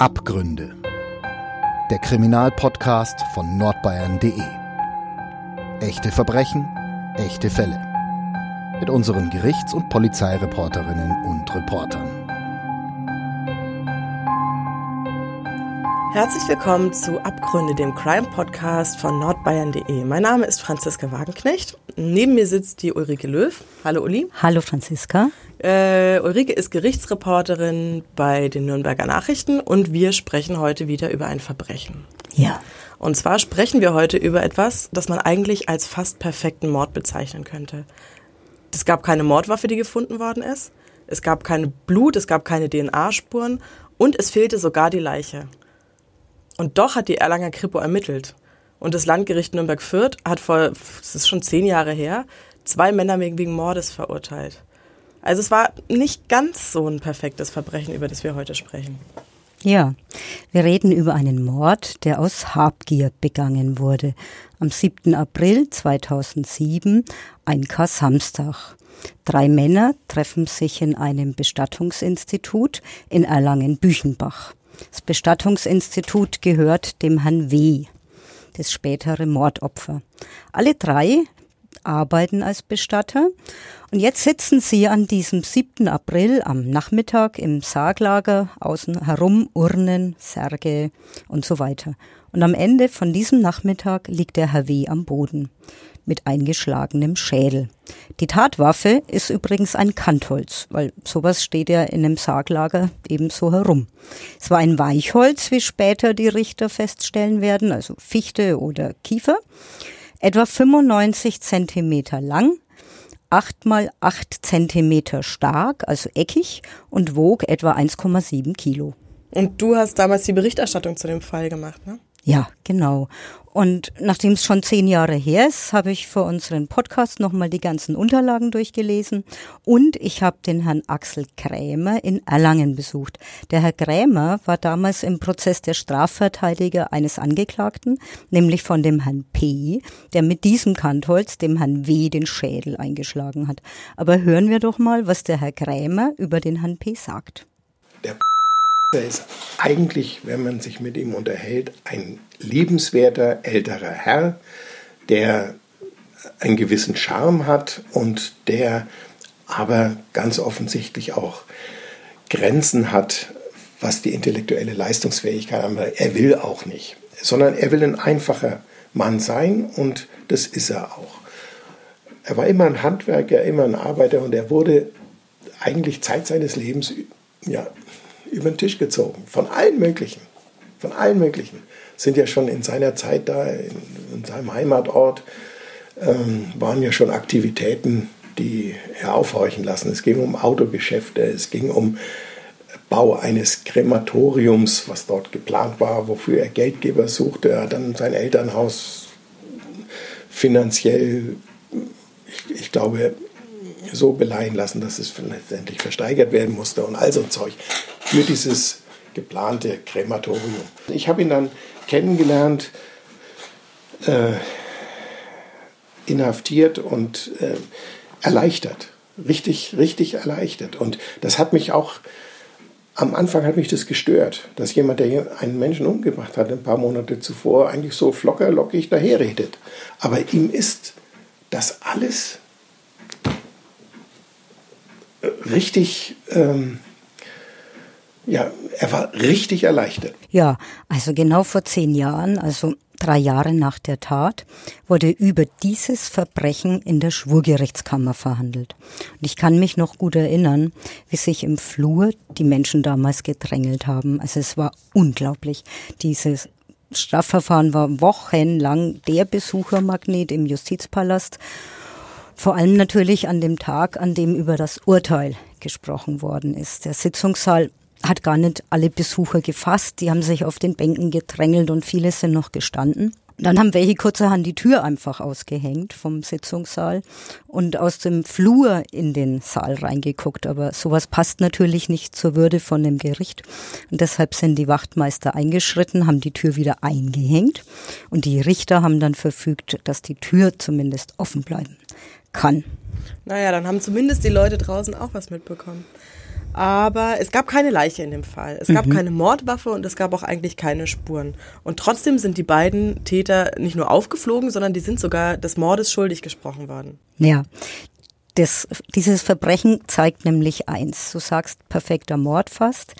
Abgründe, der Kriminalpodcast von nordbayern.de. Echte Verbrechen, echte Fälle. Mit unseren Gerichts- und Polizeireporterinnen und Reportern. Herzlich willkommen zu Abgründe, dem Crime-Podcast von nordbayern.de. Mein Name ist Franziska Wagenknecht. Neben mir sitzt die Ulrike Löw. Hallo Uli. Hallo Franziska. Ulrike ist Gerichtsreporterin bei den Nürnberger Nachrichten und wir sprechen heute wieder über ein Verbrechen. Ja. Und zwar sprechen wir heute über etwas, das man eigentlich als fast perfekten Mord bezeichnen könnte. Es gab keine Mordwaffe, die gefunden worden ist. Es gab kein Blut, es gab keine DNA-Spuren und es fehlte sogar die Leiche. Und doch hat die Erlanger Kripo ermittelt. Und das Landgericht Nürnberg-Fürth hat das ist schon 10 Jahre her, 2 Männer wegen Mordes verurteilt. Also es war nicht ganz so ein perfektes Verbrechen, über das wir heute sprechen. Ja, wir reden über einen Mord, der aus Habgier begangen wurde. Am 7. April 2007, ein Kar-Samstag. 3 Männer treffen sich in einem Bestattungsinstitut in Erlangen-Büchenbach. Das Bestattungsinstitut gehört dem Herrn W., das spätere Mordopfer. Alle 3 arbeiten als Bestatter und jetzt sitzen sie an diesem 7. April am Nachmittag im Sarglager außen herum, Urnen, Särge und so weiter. Und am Ende von diesem Nachmittag liegt der Herr W. am Boden mit eingeschlagenem Schädel. Die Tatwaffe ist übrigens ein Kantholz, weil sowas steht ja in einem Sarglager ebenso herum. Es war ein Weichholz, wie später die Richter feststellen werden, also Fichte oder Kiefer. Etwa 95 Zentimeter lang, 8x8 Zentimeter stark, also eckig und wog etwa 1,7 Kilo. Und du hast damals die Berichterstattung zu dem Fall gemacht, ne? Ja, genau. Und nachdem es schon 10 Jahre her ist, habe ich für unseren Podcast nochmal die ganzen Unterlagen durchgelesen und ich habe den Herrn Axel Krämer in Erlangen besucht. Der Herr Krämer war damals im Prozess der Strafverteidiger eines Angeklagten, nämlich von dem Herrn P., der mit diesem Kantholz dem Herrn W. den Schädel eingeschlagen hat. Aber hören wir doch mal, was der Herr Krämer über den Herrn P. sagt. Er ist eigentlich, wenn man sich mit ihm unterhält, ein liebenswerter älterer Herr, der einen gewissen Charme hat und der aber ganz offensichtlich auch Grenzen hat, was die intellektuelle Leistungsfähigkeit anbelangt. Er will auch nicht, sondern er will ein einfacher Mann sein und das ist er auch. Er war immer ein Handwerker, immer ein Arbeiter und er wurde eigentlich Zeit seines Lebens, ja, über den Tisch gezogen, von allen möglichen, sind ja schon in seiner Zeit da, in seinem Heimatort, waren ja schon Aktivitäten, die er aufhorchen lassen. Es ging um Autogeschäfte, es ging um Bau eines Krematoriums, was dort geplant war, wofür er Geldgeber suchte. Er hat dann sein Elternhaus finanziell, ich glaube, so beleihen lassen, dass es letztendlich versteigert werden musste und all so ein Zeug für dieses geplante Krematorium. Ich habe ihn dann kennengelernt, inhaftiert und erleichtert, richtig erleichtert. Und das hat mich auch, am Anfang hat mich das gestört, dass jemand, der einen Menschen umgebracht hat, ein paar Monate zuvor, eigentlich so lockerlockig daherredet. Aber ihm ist das alles richtig, er war richtig erleichtert. Ja, also genau vor 10 Jahren, also 3 Jahre nach der Tat, wurde über dieses Verbrechen in der Schwurgerichtskammer verhandelt. Und ich kann mich noch gut erinnern, wie sich im Flur die Menschen damals gedrängelt haben. Also es war unglaublich, dieses Strafverfahren war wochenlang der Besuchermagnet im Justizpalast. Vor allem natürlich an dem Tag, an dem über das Urteil gesprochen worden ist. Der Sitzungssaal hat gar nicht alle Besucher gefasst. Die haben sich auf den Bänken gedrängelt und viele sind noch gestanden. Dann haben welche kurzerhand die Tür einfach ausgehängt vom Sitzungssaal und aus dem Flur in den Saal reingeguckt. Aber sowas passt natürlich nicht zur Würde von dem Gericht. Und deshalb sind die Wachtmeister eingeschritten, haben die Tür wieder eingehängt. Und die Richter haben dann verfügt, dass die Tür zumindest offen bleiben kann. Naja, dann haben zumindest die Leute draußen auch was mitbekommen. Aber es gab keine Leiche in dem Fall. Es gab keine Mordwaffe und es gab auch eigentlich keine Spuren. Und trotzdem sind die beiden Täter nicht nur aufgeflogen, sondern die sind sogar des Mordes schuldig gesprochen worden. Ja, dieses Verbrechen zeigt nämlich eins. Du sagst perfekter Mord fast.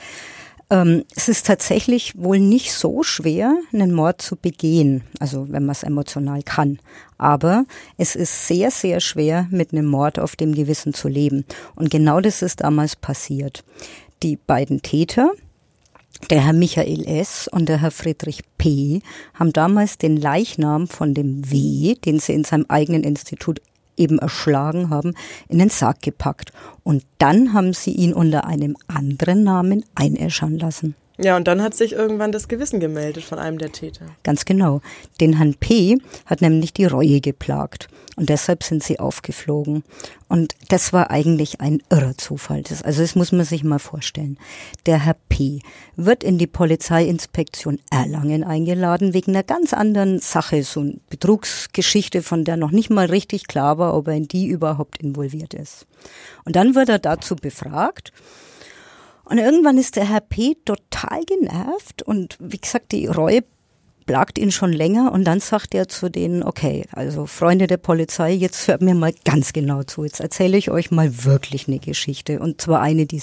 Es ist tatsächlich wohl nicht so schwer, einen Mord zu begehen, also wenn man es emotional kann. Aber es ist sehr, sehr schwer, mit einem Mord auf dem Gewissen zu leben. Und genau das ist damals passiert. Die beiden Täter, der Herr Michael S. und der Herr Friedrich P., haben damals den Leichnam von dem W., den sie in seinem eigenen Institut eben erschlagen haben, in den Sarg gepackt. Und dann haben sie ihn unter einem anderen Namen einäschern lassen. Ja, und dann hat sich irgendwann das Gewissen gemeldet von einem der Täter. Ganz genau. Den Herrn P. hat nämlich die Reue geplagt. Und deshalb sind sie aufgeflogen. Und das war eigentlich ein irrer Zufall. Also das muss man sich mal vorstellen. Der Herr P. wird in die Polizeiinspektion Erlangen eingeladen, wegen einer ganz anderen Sache. So eine Betrugsgeschichte, von der noch nicht mal richtig klar war, ob er in die überhaupt involviert ist. Und dann wird er dazu befragt. Und irgendwann ist der Herr P. total genervt und wie gesagt, die Reue plagt ihn schon länger und dann sagt er zu denen, okay, also Freunde der Polizei, jetzt hört mir mal ganz genau zu, jetzt erzähle ich euch mal wirklich eine Geschichte und zwar eine, die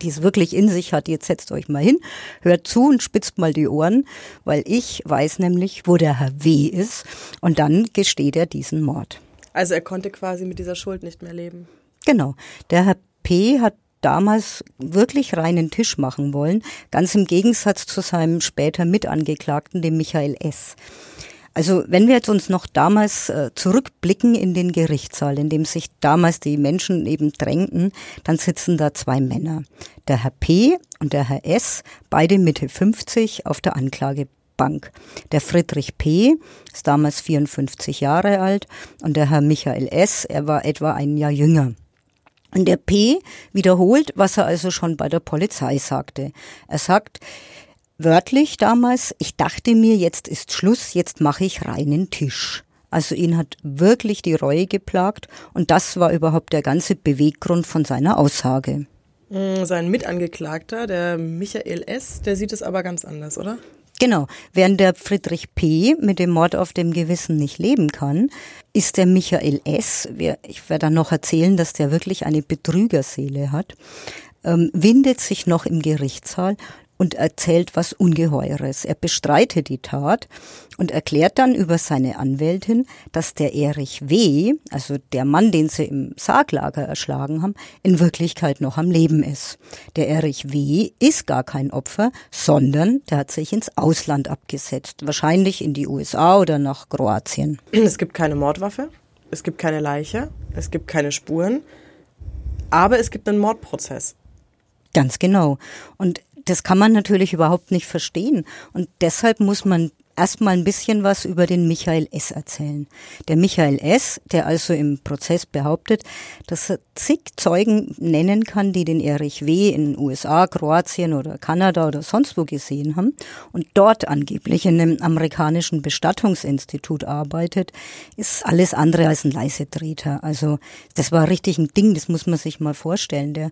es wirklich in sich hat, jetzt setzt euch mal hin, hört zu und spitzt mal die Ohren, weil ich weiß nämlich, wo der Herr W. ist und dann gesteht er diesen Mord. Also er konnte quasi mit dieser Schuld nicht mehr leben. Genau, der Herr P. hat damals wirklich reinen Tisch machen wollen, ganz im Gegensatz zu seinem später Mitangeklagten, dem Michael S. Also wenn wir jetzt uns noch damals zurückblicken in den Gerichtssaal, in dem sich damals die Menschen eben drängten, dann sitzen da zwei Männer, der Herr P. und der Herr S., beide Mitte 50 auf der Anklagebank. Der Friedrich P. ist damals 54 Jahre alt und der Herr Michael S., er war etwa ein Jahr jünger. Und der P. wiederholt, was er also schon bei der Polizei sagte. Er sagt wörtlich damals, ich dachte mir, jetzt ist Schluss, jetzt mache ich reinen Tisch. Also ihn hat wirklich die Reue geplagt und das war überhaupt der ganze Beweggrund von seiner Aussage. Sein Mitangeklagter, der Michael S., der sieht es aber ganz anders, oder? Genau. Während der Friedrich P. mit dem Mord auf dem Gewissen nicht leben kann, ist der Michael S., ich werde dann noch erzählen, dass der wirklich eine Betrügerseele hat, windet sich noch im Gerichtssaal und erzählt was Ungeheures. Er bestreitet die Tat und erklärt dann über seine Anwältin, dass der Erich W., also der Mann, den sie im Sarglager erschlagen haben, in Wirklichkeit noch am Leben ist. Der Erich W. ist gar kein Opfer, sondern der hat sich ins Ausland abgesetzt, wahrscheinlich in die USA oder nach Kroatien. Es gibt keine Mordwaffe, es gibt keine Leiche, es gibt keine Spuren, aber es gibt einen Mordprozess. Ganz genau. Und das kann man natürlich überhaupt nicht verstehen und deshalb muss man erstmal ein bisschen was über den Michael S. erzählen. Der Michael S., der also im Prozess behauptet, dass er zig Zeugen nennen kann, die den Erich W. in den USA, Kroatien oder Kanada oder sonst wo gesehen haben und dort angeblich in einem amerikanischen Bestattungsinstitut arbeitet, ist alles andere als ein Leisetreter. Also das war richtig ein Ding, das muss man sich mal vorstellen, der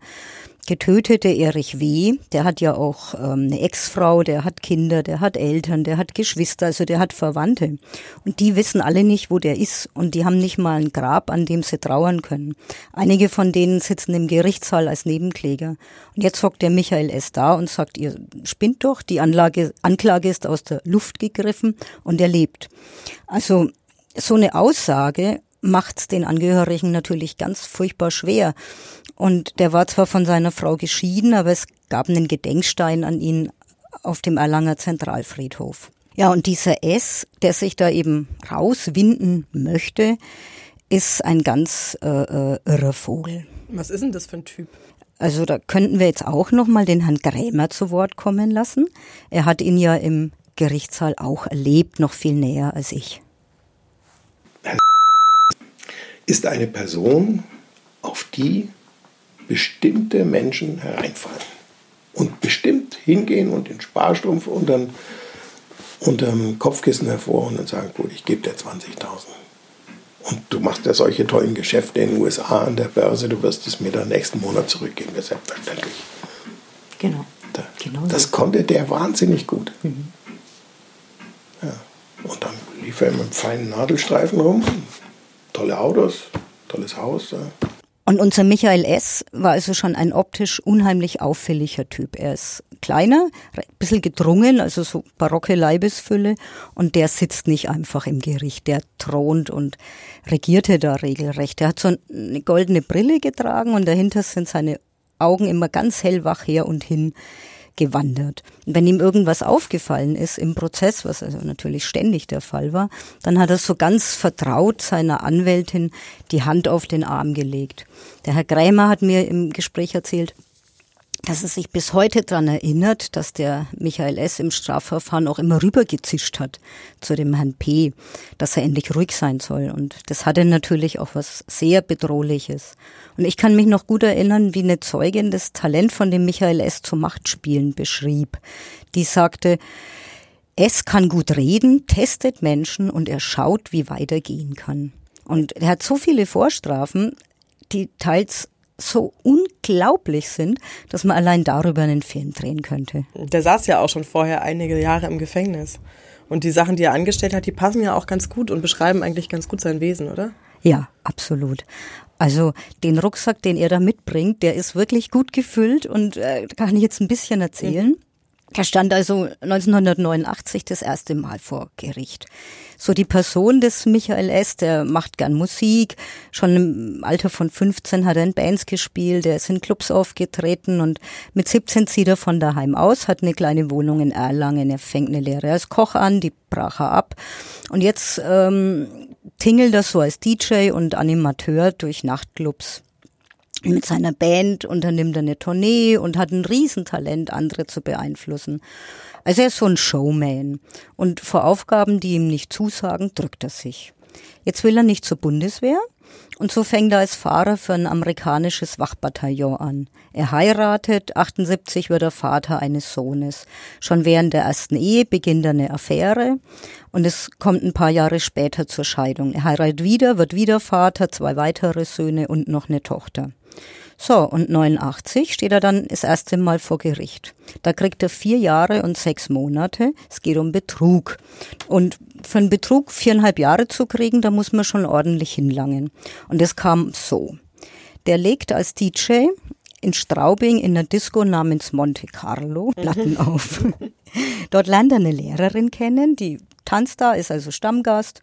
getötete Erich W., der hat ja auch eine Ex-Frau, der hat Kinder, der hat Eltern, der hat Geschwister, also der hat Verwandte. Und die wissen alle nicht, wo der ist. Und die haben nicht mal ein Grab, an dem sie trauern können. Einige von denen sitzen im Gerichtssaal als Nebenkläger. Und jetzt hockt der Michael S. da und sagt, ihr spinnt doch, die Anklage ist aus der Luft gegriffen und er lebt. Also so eine Aussage macht's den Angehörigen natürlich ganz furchtbar schwer. Und der war zwar von seiner Frau geschieden, aber es gab einen Gedenkstein an ihn auf dem Erlanger Zentralfriedhof. Ja, und dieser S., der sich da eben rauswinden möchte, ist ein ganz irrer Vogel. Was ist denn das für ein Typ? Also da könnten wir jetzt auch nochmal den Herrn Krämer zu Wort kommen lassen. Er hat ihn ja im Gerichtssaal auch erlebt, noch viel näher als ich. Ist eine Person, auf die bestimmte Menschen hereinfallen und bestimmt hingehen und den Sparstrumpf unterm Kopfkissen hervor und dann sagen, gut, ich gebe dir 20.000. Und du machst ja solche tollen Geschäfte in den USA an der Börse, du wirst es mir dann nächsten Monat zurückgeben, das ist selbstverständlich. Genau. Das konnte der wahnsinnig gut. Mhm. Ja. Und dann lief er mit einem feinen Nadelstreifen rum. Tolle Autos, tolles Haus. Ja. Und unser Michael S. war also schon ein optisch unheimlich auffälliger Typ. Er ist kleiner, ein bisschen gedrungen, also so barocke Leibesfülle. Und der sitzt nicht einfach im Gericht, der thront und regierte da regelrecht. Der hat so eine goldene Brille getragen und dahinter sind seine Augen immer ganz hellwach her und hin gewandert. Und wenn ihm irgendwas aufgefallen ist im Prozess, was also natürlich ständig der Fall war, dann hat er so ganz vertraut seiner Anwältin die Hand auf den Arm gelegt. Der Herr Krämer hat mir im Gespräch erzählt, dass er sich bis heute daran erinnert, dass der Michael S. im Strafverfahren auch immer rübergezischt hat zu dem Herrn P., dass er endlich ruhig sein soll. Und das hatte natürlich auch was sehr Bedrohliches. Und ich kann mich noch gut erinnern, wie eine Zeugin das Talent von dem Michael S. zu Machtspielen beschrieb. Die sagte, S. kann gut reden, testet Menschen und er schaut, wie weit er gehen kann. Und er hat so viele Vorstrafen, die teils so unglaublich sind, dass man allein darüber einen Film drehen könnte. Der saß ja auch schon vorher einige Jahre im Gefängnis. Und die Sachen, die er angestellt hat, die passen ja auch ganz gut und beschreiben eigentlich ganz gut sein Wesen, oder? Ja, absolut. Also den Rucksack, den er da mitbringt, der ist wirklich gut gefüllt und kann ich jetzt ein bisschen erzählen. Mhm. Er stand also 1989 das erste Mal vor Gericht. So die Person des Michael S., der macht gern Musik. Schon im Alter von 15 hat er in Bands gespielt, er ist in Clubs aufgetreten und mit 17 zieht er von daheim aus, hat eine kleine Wohnung in Erlangen, er fängt eine Lehre als Koch an, die brach er ab. Und jetzt tingelt er so als DJ und Animateur durch Nachtclubs. Mit seiner Band unternimmt er eine Tournee und hat ein Riesentalent, andere zu beeinflussen. Also er ist so ein Showman. Und vor Aufgaben, die ihm nicht zusagen, drückt er sich. Jetzt will er nicht zur Bundeswehr und so fängt er als Fahrer für ein amerikanisches Wachbataillon an. Er heiratet, 1978 wird er Vater eines Sohnes. Schon während der ersten Ehe beginnt er eine Affäre und es kommt ein paar Jahre später zur Scheidung. Er heiratet wieder, wird wieder Vater, 2 weitere Söhne und noch eine Tochter. So, und 1989 steht er dann das erste Mal vor Gericht. Da kriegt er 4 Jahre und 6 Monate. Es geht um Betrug. Und für einen Betrug 4,5 Jahre zu kriegen, da muss man schon ordentlich hinlangen. Und das kam so. Der legt als DJ in Straubing in einer Disco namens Monte Carlo Platten auf. Dort lernt er eine Lehrerin kennen, die tanzt da, ist also Stammgast.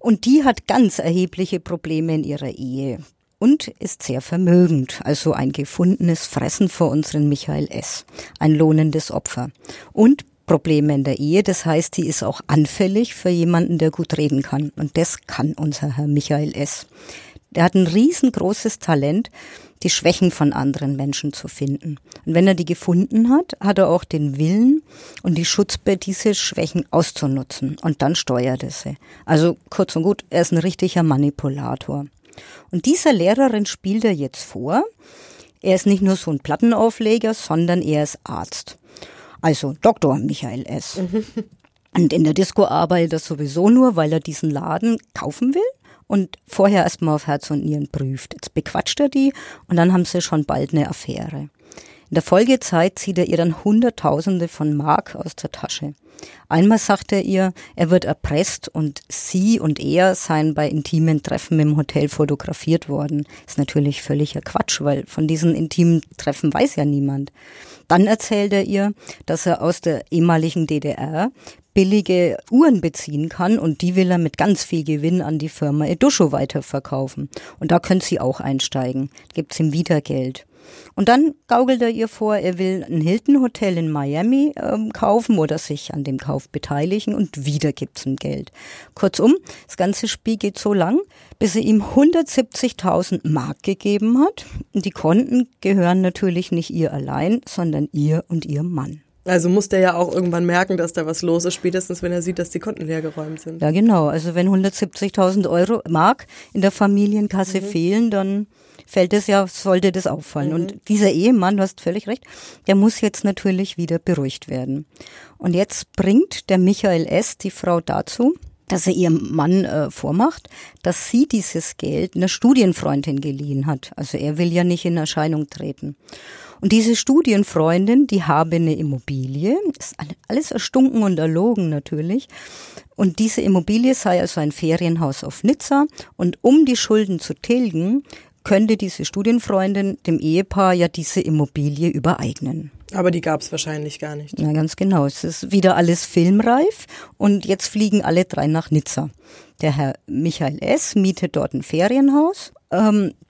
Und die hat ganz erhebliche Probleme in ihrer Ehe. Und ist sehr vermögend, also ein gefundenes Fressen für unseren Michael S., ein lohnendes Opfer. Und Probleme in der Ehe, das heißt, die ist auch anfällig für jemanden, der gut reden kann. Und das kann unser Herr Michael S. Der hat ein riesengroßes Talent, die Schwächen von anderen Menschen zu finden. Und wenn er die gefunden hat, hat er auch den Willen und die Schutzbe, diese Schwächen auszunutzen. Und dann steuert er sie. Also kurz und gut, er ist ein richtiger Manipulator. Und dieser Lehrerin spielt er jetzt vor, er ist nicht nur so ein Plattenaufleger, sondern er ist Arzt. Also Dr. Michael S. Und in der Disco arbeitet er sowieso nur, weil er diesen Laden kaufen will und vorher erstmal auf Herz und Nieren prüft. Jetzt bequatscht er die und dann haben sie schon bald eine Affäre. In der Folgezeit zieht er ihr dann Hunderttausende von Mark aus der Tasche. Einmal sagt er ihr, er wird erpresst und sie und er seien bei intimen Treffen im Hotel fotografiert worden. Ist natürlich völliger Quatsch, weil von diesen intimen Treffen weiß ja niemand. Dann erzählt er ihr, dass er aus der ehemaligen DDR billige Uhren beziehen kann und die will er mit ganz viel Gewinn an die Firma Educho weiterverkaufen. Und da könnte sie auch einsteigen, gibt's ihm wieder Geld. Und dann gaukelt er ihr vor, er will ein Hilton-Hotel in Miami kaufen oder sich an dem Kauf beteiligen und wieder gibt's ihm Geld. Kurzum, das ganze Spiel geht so lang, bis er ihm 170.000 Mark gegeben hat. Die Konten gehören natürlich nicht ihr allein, sondern ihr und ihrem Mann. Also muss der ja auch irgendwann merken, dass da was los ist, spätestens wenn er sieht, dass die Konten leergeräumt sind. Ja genau, also wenn 170.000 Euro Mark in der Familienkasse fehlen, dann fällt es ja, sollte das auffallen. Und dieser Ehemann, du hast völlig recht, der muss jetzt natürlich wieder beruhigt werden. Und jetzt bringt der Michael S. die Frau dazu, dass er ihrem Mann vormacht, dass sie dieses Geld einer Studienfreundin geliehen hat. Also er will ja nicht in Erscheinung treten. Und diese Studienfreundin, die habe eine Immobilie, ist alles erstunken und erlogen natürlich. Und diese Immobilie sei also ein Ferienhaus auf Nizza. Und um die Schulden zu tilgen, könnte diese Studienfreundin dem Ehepaar ja diese Immobilie übereignen. Aber die gab es wahrscheinlich gar nicht. Na, ganz genau. Es ist wieder alles filmreif und jetzt fliegen alle drei nach Nizza. Der Herr Michael S. mietet dort ein Ferienhaus,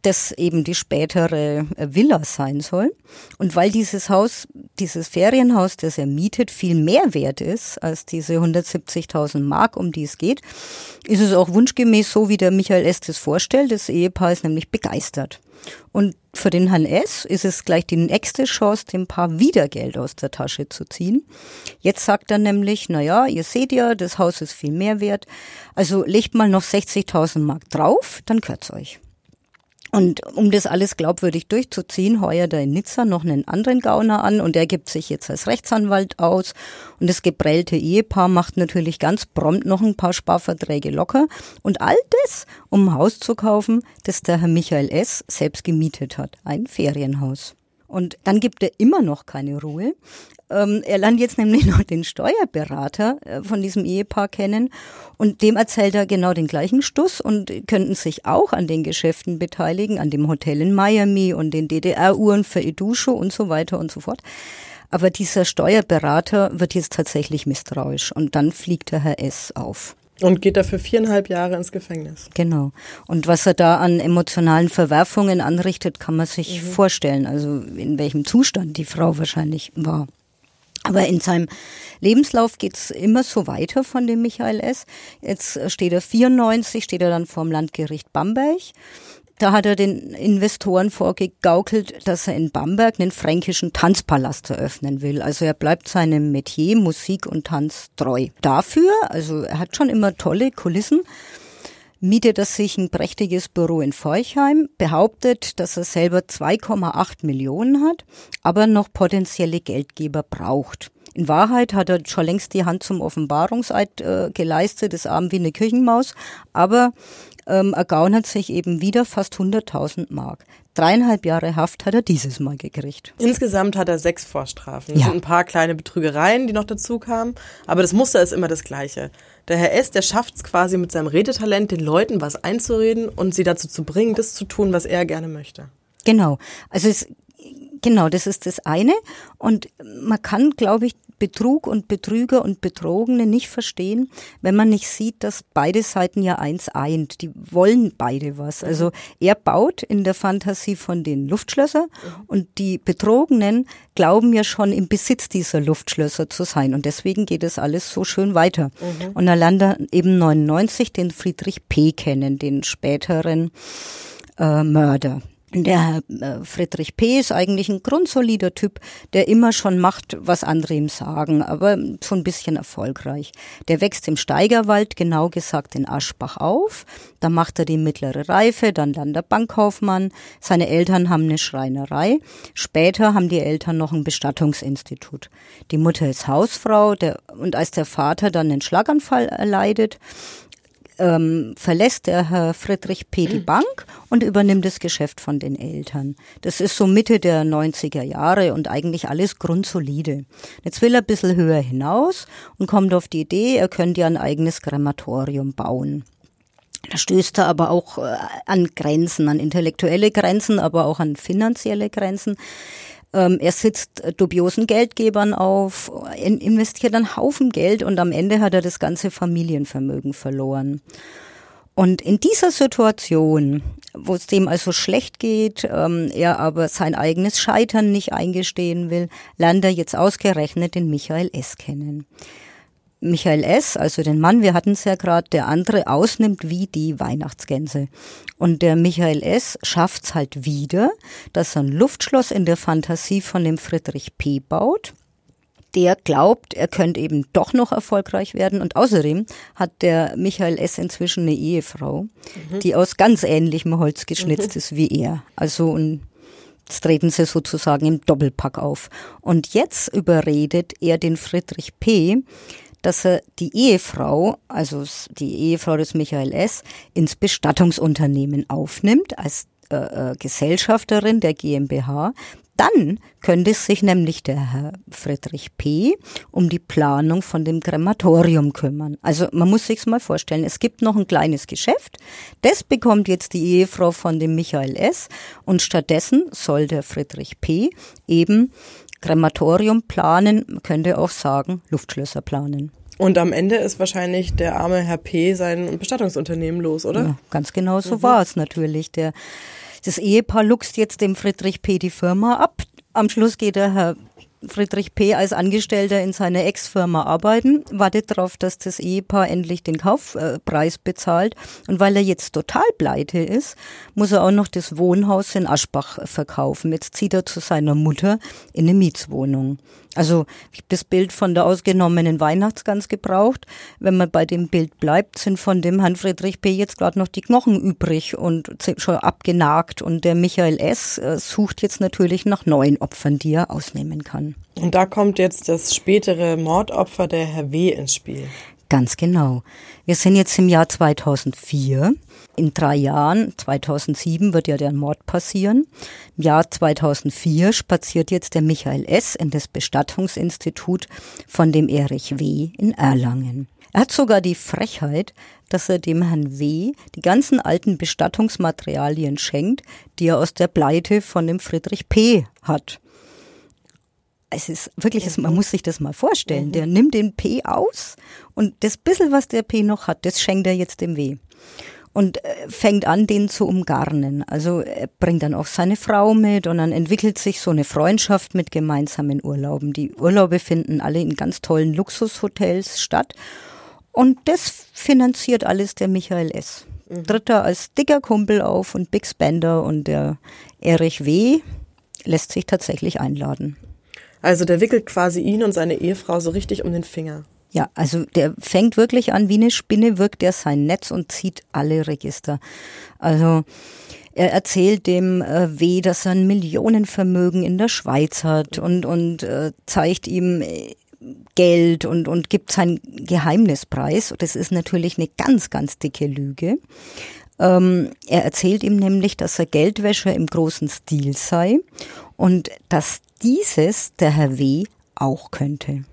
das eben die spätere Villa sein soll. Und weil dieses Haus, dieses Ferienhaus, das er mietet, viel mehr wert ist als diese 170.000 Mark, um die es geht, ist es auch wunschgemäß so, wie der Michael S. das vorstellt. Das Ehepaar ist nämlich begeistert. Und für den Herrn S. ist es gleich die nächste Chance, dem Paar wieder Geld aus der Tasche zu ziehen. Jetzt sagt er nämlich, naja, ihr seht ja, das Haus ist viel mehr wert, also legt mal noch 60.000 Mark drauf, dann gehört's euch. Und um das alles glaubwürdig durchzuziehen, heuert er in Nizza noch einen anderen Gauner an und er gibt sich jetzt als Rechtsanwalt aus. Und das geprellte Ehepaar macht natürlich ganz prompt noch ein paar Sparverträge locker. Und all das, um ein Haus zu kaufen, das der Herr Michael S. selbst gemietet hat. Ein Ferienhaus. Und dann gibt er immer noch keine Ruhe. Er lernt jetzt nämlich noch den Steuerberater von diesem Ehepaar kennen und dem erzählt er genau den gleichen Stuss und könnten sich auch an den Geschäften beteiligen, an dem Hotel in Miami und den DDR-Uhren für Edusho und so weiter und so fort. Aber dieser Steuerberater wird jetzt tatsächlich misstrauisch und dann fliegt der Herr S. auf. Und geht dafür 4,5 Jahre ins Gefängnis. Genau. Und was er da an emotionalen Verwerfungen anrichtet, kann man sich vorstellen. Also in welchem Zustand die Frau wahrscheinlich war. Aber in seinem Lebenslauf geht's immer so weiter von dem Michael S. Jetzt steht er 94, steht er dann vorm Landgericht Bamberg. Da hat er den Investoren vorgegaukelt, dass er in Bamberg einen fränkischen Tanzpalast eröffnen will. Also er bleibt seinem Metier Musik und Tanz treu. Dafür, also er hat schon immer tolle Kulissen, mietet er sich ein prächtiges Büro in Forchheim, behauptet, dass er selber 2,8 Millionen hat, aber noch potenzielle Geldgeber braucht. In Wahrheit hat er schon längst die Hand zum Offenbarungseid geleistet, ist arm wie eine Küchenmaus, aber ergaunert sich eben wieder fast 100.000 Mark. 3,5 Jahre Haft hat er dieses Mal gekriegt. Insgesamt hat er 6 Vorstrafen. Das sind ein paar kleine Betrügereien, die noch dazu kamen. Aber das Muster ist immer das Gleiche. Der Herr S., der schafft es quasi mit seinem Redetalent, den Leuten was einzureden und sie dazu zu bringen, das zu tun, was er gerne möchte. Genau. Also genau, das ist das eine. Und man kann, glaube ich, Betrug und Betrüger und Betrogene nicht verstehen, wenn man nicht sieht, dass beide Seiten ja eins eint. Die wollen beide was. Also er baut in der Fantasie von den Luftschlössern und die Betrogenen glauben ja schon im Besitz dieser Luftschlösser zu sein. Und deswegen geht es alles so schön weiter. Und da lernt er eben 99 den Friedrich P. kennen, den späteren Mörder. Der Herr Friedrich P. ist eigentlich ein grundsolider Typ, der immer schon macht, was andere ihm sagen, aber so ein bisschen erfolgreich. Der wächst im Steigerwald, genau gesagt in Aschbach auf, dann macht er die mittlere Reife, dann lernt er Bankkaufmann, seine Eltern haben eine Schreinerei, später haben die Eltern noch ein Bestattungsinstitut. Die Mutter ist Hausfrau und als der Vater dann einen Schlaganfall erleidet, verlässt der Herr Friedrich P. die Bank und übernimmt das Geschäft von den Eltern. Das ist so Mitte der 90er Jahre und eigentlich alles grundsolide. Jetzt will er ein bisschen höher hinaus und kommt auf die Idee, er könnte ja ein eigenes Krematorium bauen. Da stößt er aber auch an Grenzen, an intellektuelle Grenzen, aber auch an finanzielle Grenzen. Er sitzt dubiosen Geldgebern auf, investiert einen Haufen Geld und am Ende hat er das ganze Familienvermögen verloren. Und in dieser Situation, wo es dem also schlecht geht, er aber sein eigenes Scheitern nicht eingestehen will, lernt er jetzt ausgerechnet den Michael S. kennen. Michael S., also den Mann, wir hatten es ja gerade, der andere ausnimmt wie die Weihnachtsgänse. Und der Michael S. schafft's halt wieder, dass er ein Luftschloss in der Fantasie von dem Friedrich P. baut. Der glaubt, er könnte eben doch noch erfolgreich werden. Und außerdem hat der Michael S. inzwischen eine Ehefrau, die aus ganz ähnlichem Holz geschnitzt ist wie er. Also ein Jetzt treten sie sozusagen im Doppelpack auf. Und jetzt überredet er den Friedrich P., dass er die Ehefrau, also die Ehefrau des Michael S., ins Bestattungsunternehmen aufnimmt als Gesellschafterin der GmbH. Dann könnte sich nämlich der Herr Friedrich P. um die Planung von dem Krematorium kümmern. Also man muss sich's mal vorstellen, es gibt noch ein kleines Geschäft, das bekommt jetzt die Ehefrau von dem Michael S. und stattdessen soll der Friedrich P. eben Krematorium planen, man könnte auch sagen Luftschlösser planen. Und am Ende ist wahrscheinlich der arme Herr P. sein Bestattungsunternehmen los, oder? Ja, ganz genau so war es natürlich. Das Ehepaar luchst jetzt dem Friedrich P. die Firma ab. Am Schluss geht der Herr Friedrich P. als Angestellter in seiner Ex-Firma arbeiten, wartet darauf, dass das Ehepaar endlich den Kaufpreis bezahlt. Und weil er jetzt total pleite ist, muss er auch noch das Wohnhaus in Aschbach verkaufen. Jetzt zieht er zu seiner Mutter in eine Mietswohnung. Also ich habe das Bild von der ausgenommenen Weihnachtsgans gebraucht. Wenn man bei dem Bild bleibt, sind von dem Herrn Friedrich P. jetzt gerade noch die Knochen übrig und schon abgenagt. Und der Michael S. sucht jetzt natürlich nach neuen Opfern, die er ausnehmen kann. Und da kommt jetzt das spätere Mordopfer, der Herr W., ins Spiel. Ganz genau. Wir sind jetzt im Jahr 2004. In 3 Jahren, 2007, wird ja der Mord passieren. Im Jahr 2004 spaziert jetzt der Michael S. in das Bestattungsinstitut von dem Erich W. in Erlangen. Er hat sogar die Frechheit, dass er dem Herrn W. die ganzen alten Bestattungsmaterialien schenkt, die er aus der Pleite von dem Friedrich P. hat. Es ist wirklich, man muss sich das mal vorstellen. Der nimmt den P aus und das bisschen, was der P noch hat, das schenkt er jetzt dem W. Und fängt an, den zu umgarnen. Also er bringt dann auch seine Frau mit und dann entwickelt sich so eine Freundschaft mit gemeinsamen Urlauben. Die Urlaube finden alle in ganz tollen Luxushotels statt. Und das finanziert alles der Michael S. Tritt da als dicker Kumpel auf und Big Spender, und der Erich W. lässt sich tatsächlich einladen. Also der wickelt quasi ihn und seine Ehefrau so richtig um den Finger. Ja, also der fängt wirklich an, wie eine Spinne wirkt er sein Netz und zieht alle Register. Also er erzählt dem W., dass er ein Millionenvermögen in der Schweiz hat, und zeigt ihm Geld und gibt sein Geheimnis preis. Das ist natürlich eine ganz, ganz dicke Lüge. Er erzählt ihm nämlich, dass er Geldwäscher im großen Stil sei und dass dieses der Herr W. auch könnte.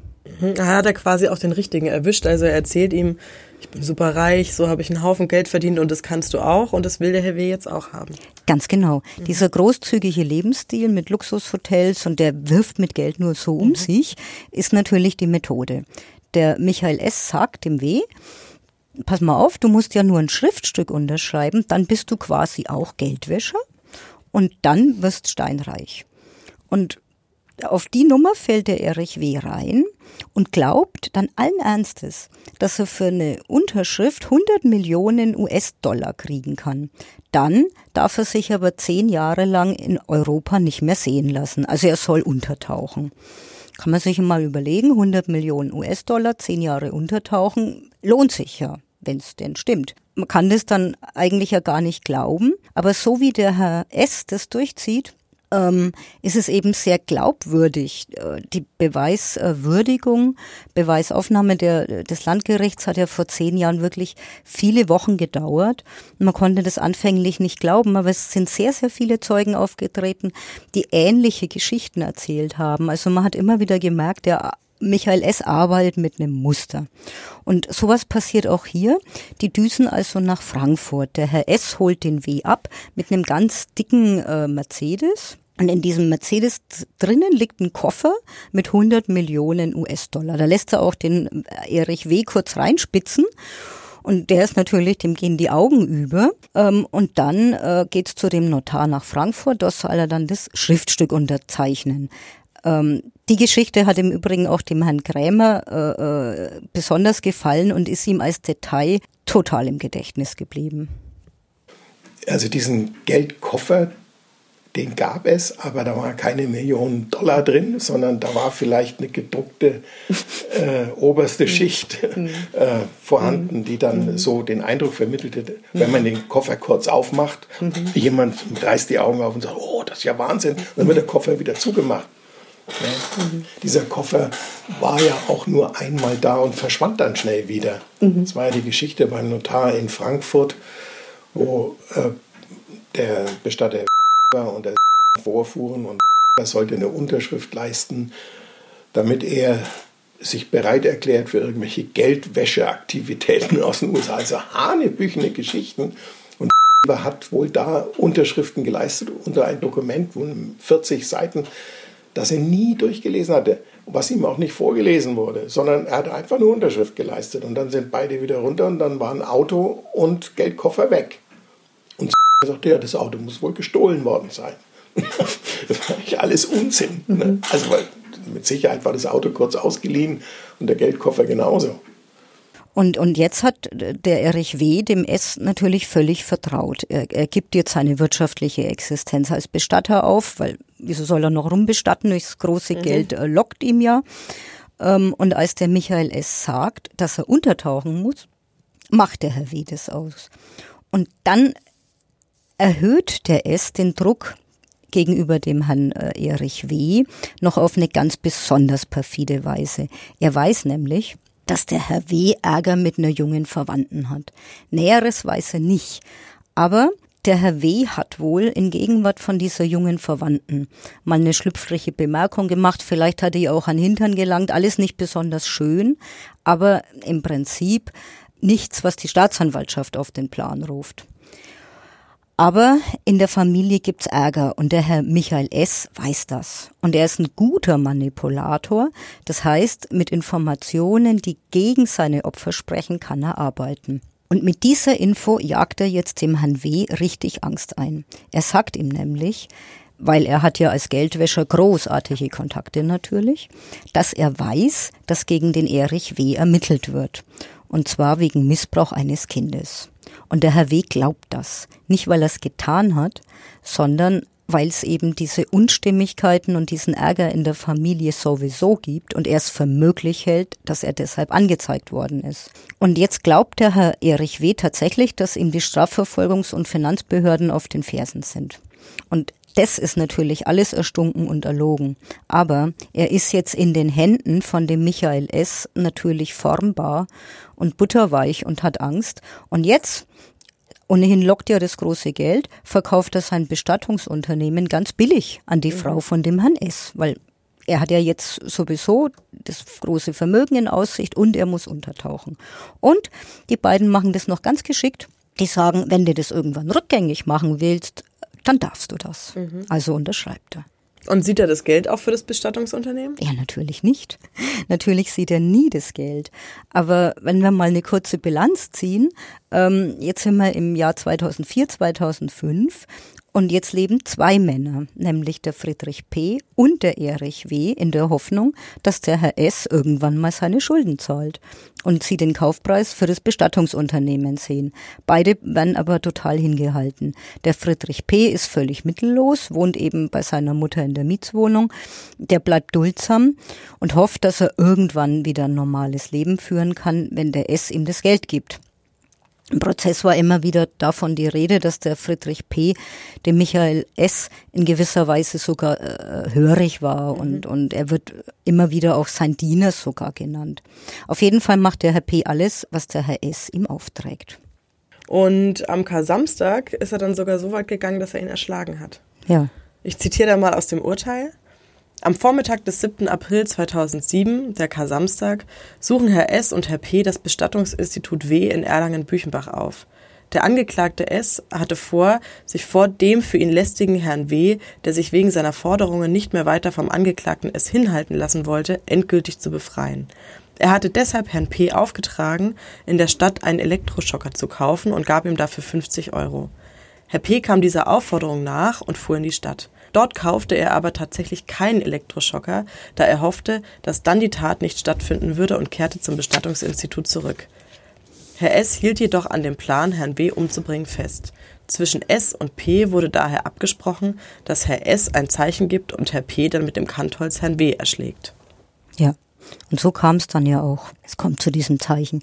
Da hat er quasi auch den Richtigen erwischt. Also er erzählt ihm, ich bin super reich, so habe ich einen Haufen Geld verdient und das kannst du auch, und das will der Herr W. jetzt auch haben. Ganz genau. Dieser großzügige Lebensstil mit Luxushotels und der wirft mit Geld nur so um sich, ist natürlich die Methode. Der Michael S. sagt dem W., pass mal auf, du musst ja nur ein Schriftstück unterschreiben, dann bist du quasi auch Geldwäscher und dann wirst steinreich. Und auf die Nummer fällt der Erich W. rein und glaubt dann allen Ernstes, dass er für eine Unterschrift 100 Millionen US-Dollar kriegen kann. Dann darf er sich aber 10 Jahre lang in Europa nicht mehr sehen lassen. Also er soll untertauchen. Kann man sich mal überlegen, 100 Millionen US-Dollar, 10 Jahre untertauchen, lohnt sich ja, wenn es denn stimmt. Man kann das dann eigentlich ja gar nicht glauben, aber so wie der Herr S. das durchzieht, ist es eben sehr glaubwürdig. Die Beweiswürdigung, Beweisaufnahme des Landgerichts hat ja vor 10 Jahren wirklich viele Wochen gedauert. Man konnte das anfänglich nicht glauben, aber es sind sehr, sehr viele Zeugen aufgetreten, die ähnliche Geschichten erzählt haben. Also man hat immer wieder gemerkt, der Michael S. arbeitet mit einem Muster. Und sowas passiert auch hier. Die düsen also nach Frankfurt. Der Herr S. holt den W. ab mit einem ganz dicken Mercedes. Und in diesem Mercedes drinnen liegt ein Koffer mit 100 Millionen US-Dollar. Da lässt er auch den Erich W. kurz reinspitzen. Und der ist natürlich, dem gehen die Augen über. Und dann geht's zu dem Notar nach Frankfurt. Dort soll er dann das Schriftstück unterzeichnen. Die Geschichte hat im Übrigen auch dem Herrn Krämer besonders gefallen und ist ihm als Detail total im Gedächtnis geblieben. Also diesen Geldkoffer, den gab es, aber da waren keine Millionen Dollar drin, sondern da war vielleicht eine gedruckte oberste Schicht vorhanden, die dann so den Eindruck vermittelte, wenn man den Koffer kurz aufmacht, jemand reißt die Augen auf und sagt, oh, das ist ja Wahnsinn, und dann wird der Koffer wieder zugemacht. Mhm. Dieser Koffer war ja auch nur einmal da und verschwand dann schnell wieder. Mhm. Das war ja die Geschichte beim Notar in Frankfurt, wo der Bestatter war und der vorfuhren und er sollte eine Unterschrift leisten, damit er sich bereit erklärt für irgendwelche Geldwäscheaktivitäten aus den USA. Also hanebüchene Geschichten. Und der hat wohl da Unterschriften geleistet unter ein Dokument von 40 Seiten, das er nie durchgelesen hatte, was ihm auch nicht vorgelesen wurde, sondern er hat einfach eine Unterschrift geleistet. Und dann sind beide wieder runter und dann waren Auto und Geldkoffer weg. Und er sagte, ja, das Auto muss wohl gestohlen worden sein. Das war nicht alles Unsinn. Ne? Also mit Sicherheit war das Auto kurz ausgeliehen und der Geldkoffer genauso. Und jetzt hat der Erich W. dem S. natürlich völlig vertraut. Er gibt jetzt seine wirtschaftliche Existenz als Bestatter auf, weil wieso soll er noch rumbestatten? Das große Geld lockt ihm ja. Und als der Michael S. sagt, dass er untertauchen muss, macht der Herr W. das aus. Und dann erhöht der S. den Druck gegenüber dem Herrn Erich W. noch auf eine ganz besonders perfide Weise. Er weiß nämlich, dass der Herr W. Ärger mit einer jungen Verwandten hat. Näheres weiß er nicht. Aber der Herr W. hat wohl in Gegenwart von dieser jungen Verwandten mal eine schlüpfrige Bemerkung gemacht. Vielleicht hat er ihr auch an den Hintern gelangt. Alles nicht besonders schön, aber im Prinzip nichts, was die Staatsanwaltschaft auf den Plan ruft. Aber in der Familie gibt's Ärger und der Herr Michael S. weiß das. Und er ist ein guter Manipulator. Das heißt, mit Informationen, die gegen seine Opfer sprechen, kann er arbeiten. Und mit dieser Info jagt er jetzt dem Herrn W. richtig Angst ein. Er sagt ihm nämlich, weil er hat ja als Geldwäscher großartige Kontakte natürlich, dass er weiß, dass gegen den Erich W. ermittelt wird. Und zwar wegen Missbrauch eines Kindes. Und der Herr W. glaubt das. Nicht, weil er es getan hat, sondern weil es eben diese Unstimmigkeiten und diesen Ärger in der Familie sowieso gibt und er es für möglich hält, dass er deshalb angezeigt worden ist. Und jetzt glaubt der Herr Erich W. tatsächlich, dass ihm die Strafverfolgungs- und Finanzbehörden auf den Fersen sind. Und das ist natürlich alles erstunken und erlogen. Aber er ist jetzt in den Händen von dem Michael S. natürlich formbar und butterweich und hat Angst. Und jetzt, ohnehin lockt ja das große Geld, verkauft er sein Bestattungsunternehmen ganz billig an die Frau von dem Herrn S., weil er hat ja jetzt sowieso das große Vermögen in Aussicht und er muss untertauchen. Und die beiden machen das noch ganz geschickt. Die sagen, wenn du das irgendwann rückgängig machen willst, dann darfst du das. Mhm. Also unterschreibt er. Und sieht er das Geld auch für das Bestattungsunternehmen? Ja, natürlich nicht. Natürlich sieht er nie das Geld. Aber wenn wir mal eine kurze Bilanz ziehen, jetzt sind wir im Jahr 2004, 2005 und jetzt leben zwei Männer, nämlich der Friedrich P. und der Erich W. in der Hoffnung, dass der Herr S. irgendwann mal seine Schulden zahlt und sie den Kaufpreis für das Bestattungsunternehmen sehen. Beide werden aber total hingehalten. Der Friedrich P. ist völlig mittellos, wohnt eben bei seiner Mutter in der Mietswohnung. Der bleibt duldsam und hofft, dass er irgendwann wieder ein normales Leben führen kann, wenn der S. ihm das Geld gibt. Im Prozess war immer wieder davon die Rede, dass der Friedrich P. dem Michael S. in gewisser Weise sogar hörig war und er wird immer wieder auch sein Diener sogar genannt. Auf jeden Fall macht der Herr P. alles, was der Herr S. ihm aufträgt. Und am Kar-Samstag ist er dann sogar so weit gegangen, dass er ihn erschlagen hat. Ja. Ich zitiere da mal aus dem Urteil. Am Vormittag des 7. April 2007, der Kar-Samstag, suchen Herr S. und Herr P. das Bestattungsinstitut W. in Erlangen-Büchenbach auf. Der Angeklagte S. hatte vor, sich vor dem für ihn lästigen Herrn W., der sich wegen seiner Forderungen nicht mehr weiter vom Angeklagten S. hinhalten lassen wollte, endgültig zu befreien. Er hatte deshalb Herrn P. aufgetragen, in der Stadt einen Elektroschocker zu kaufen und gab ihm dafür 50 €. Herr P. kam dieser Aufforderung nach und fuhr in die Stadt. Dort kaufte er aber tatsächlich keinen Elektroschocker, da er hoffte, dass dann die Tat nicht stattfinden würde und kehrte zum Bestattungsinstitut zurück. Herr S. hielt jedoch an dem Plan, Herrn W. umzubringen, fest. Zwischen S. und P. wurde daher abgesprochen, dass Herr S. ein Zeichen gibt und Herr P. dann mit dem Kantholz Herrn W. erschlägt. Ja, und so kam es dann ja auch. Es kommt zu diesem Zeichen.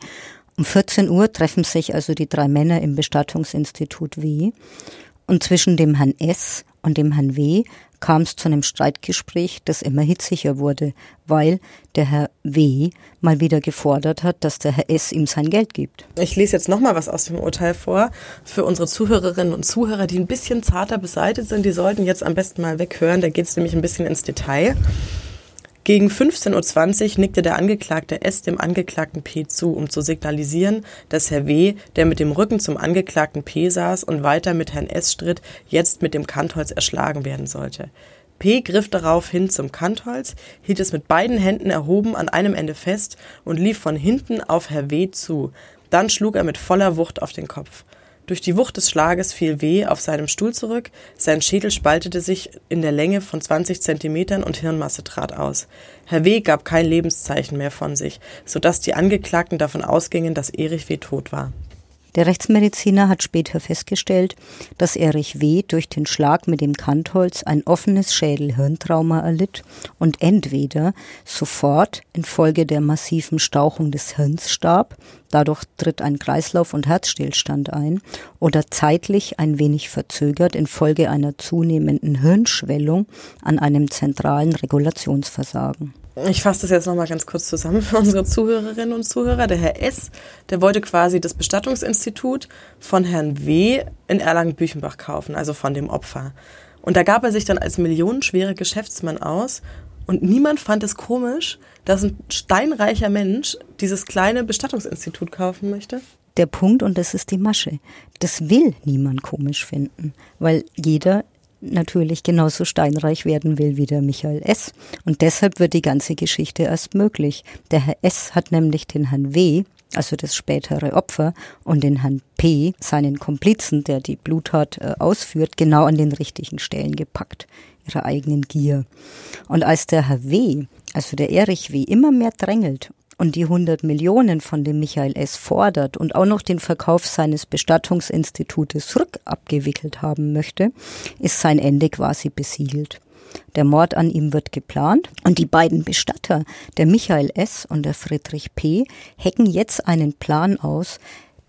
Um 14 Uhr treffen sich also die drei Männer im Bestattungsinstitut W. Und zwischen dem Herrn S. und dem Herrn W. kam es zu einem Streitgespräch, das immer hitziger wurde, weil der Herr W. mal wieder gefordert hat, dass der Herr S. ihm sein Geld gibt. Ich lese jetzt nochmal was aus dem Urteil vor. Für unsere Zuhörerinnen und Zuhörer, die ein bisschen zarter beseitigt sind, die sollten jetzt am besten mal weghören, da geht es nämlich ein bisschen ins Detail. Gegen 15.20 Uhr nickte der Angeklagte S. dem Angeklagten P. zu, um zu signalisieren, dass Herr W., der mit dem Rücken zum Angeklagten P. saß und weiter mit Herrn S. stritt, jetzt mit dem Kantholz erschlagen werden sollte. P. griff daraufhin zum Kantholz, hielt es mit beiden Händen erhoben an einem Ende fest und lief von hinten auf Herr W. zu. Dann schlug er mit voller Wucht auf den Kopf. Durch die Wucht des Schlages fiel W. auf seinem Stuhl zurück, sein Schädel spaltete sich in der Länge von 20 Zentimetern und Hirnmasse trat aus. Herr W. gab kein Lebenszeichen mehr von sich, sodass die Angeklagten davon ausgingen, dass Erich W. tot war. Der Rechtsmediziner hat später festgestellt, dass Erich W. durch den Schlag mit dem Kantholz ein offenes Schädel-Hirntrauma erlitt und entweder sofort infolge der massiven Stauchung des Hirns starb, dadurch tritt ein Kreislauf- und Herzstillstand ein, oder zeitlich ein wenig verzögert infolge einer zunehmenden Hirnschwellung an einem zentralen Regulationsversagen. Ich fasse das jetzt nochmal ganz kurz zusammen für unsere Zuhörerinnen und Zuhörer. Der Herr S., der wollte quasi das Bestattungsinstitut von Herrn W. in Erlangen-Büchenbach kaufen, also von dem Opfer. Und da gab er sich dann als millionenschwerer Geschäftsmann aus und niemand fand es komisch, dass ein steinreicher Mensch dieses kleine Bestattungsinstitut kaufen möchte. Der Punkt, und das ist die Masche, das will niemand komisch finden, weil jeder natürlich genauso steinreich werden will wie der Michael S. Und deshalb wird die ganze Geschichte erst möglich. Der Herr S. hat nämlich den Herrn W., also das spätere Opfer, und den Herrn P., seinen Komplizen, der die Bluttat ausführt, genau an den richtigen Stellen gepackt, ihrer eigenen Gier. Und als der Herr W., also der Erich W., immer mehr drängelt und die 100 Millionen von dem Michael S. fordert und auch noch den Verkauf seines Bestattungsinstitutes rückabgewickelt haben möchte, ist sein Ende quasi besiegelt. Der Mord an ihm wird geplant und die beiden Bestatter, der Michael S. und der Friedrich P., hecken jetzt einen Plan aus,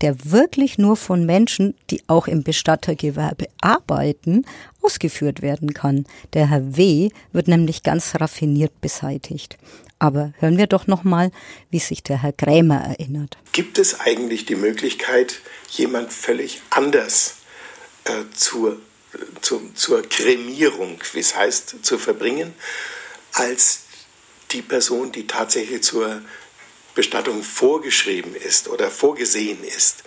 der wirklich nur von Menschen, die auch im Bestattergewerbe arbeiten, ausgeführt werden kann. Der Herr W. wird nämlich ganz raffiniert beseitigt. Aber hören wir doch nochmal, wie sich der Herr Krämer erinnert. Gibt es eigentlich die Möglichkeit, jemand völlig anders zur Krämierung, wie es heißt, zu verbringen, als die Person, die tatsächlich zur Bestattung vorgeschrieben ist oder vorgesehen ist?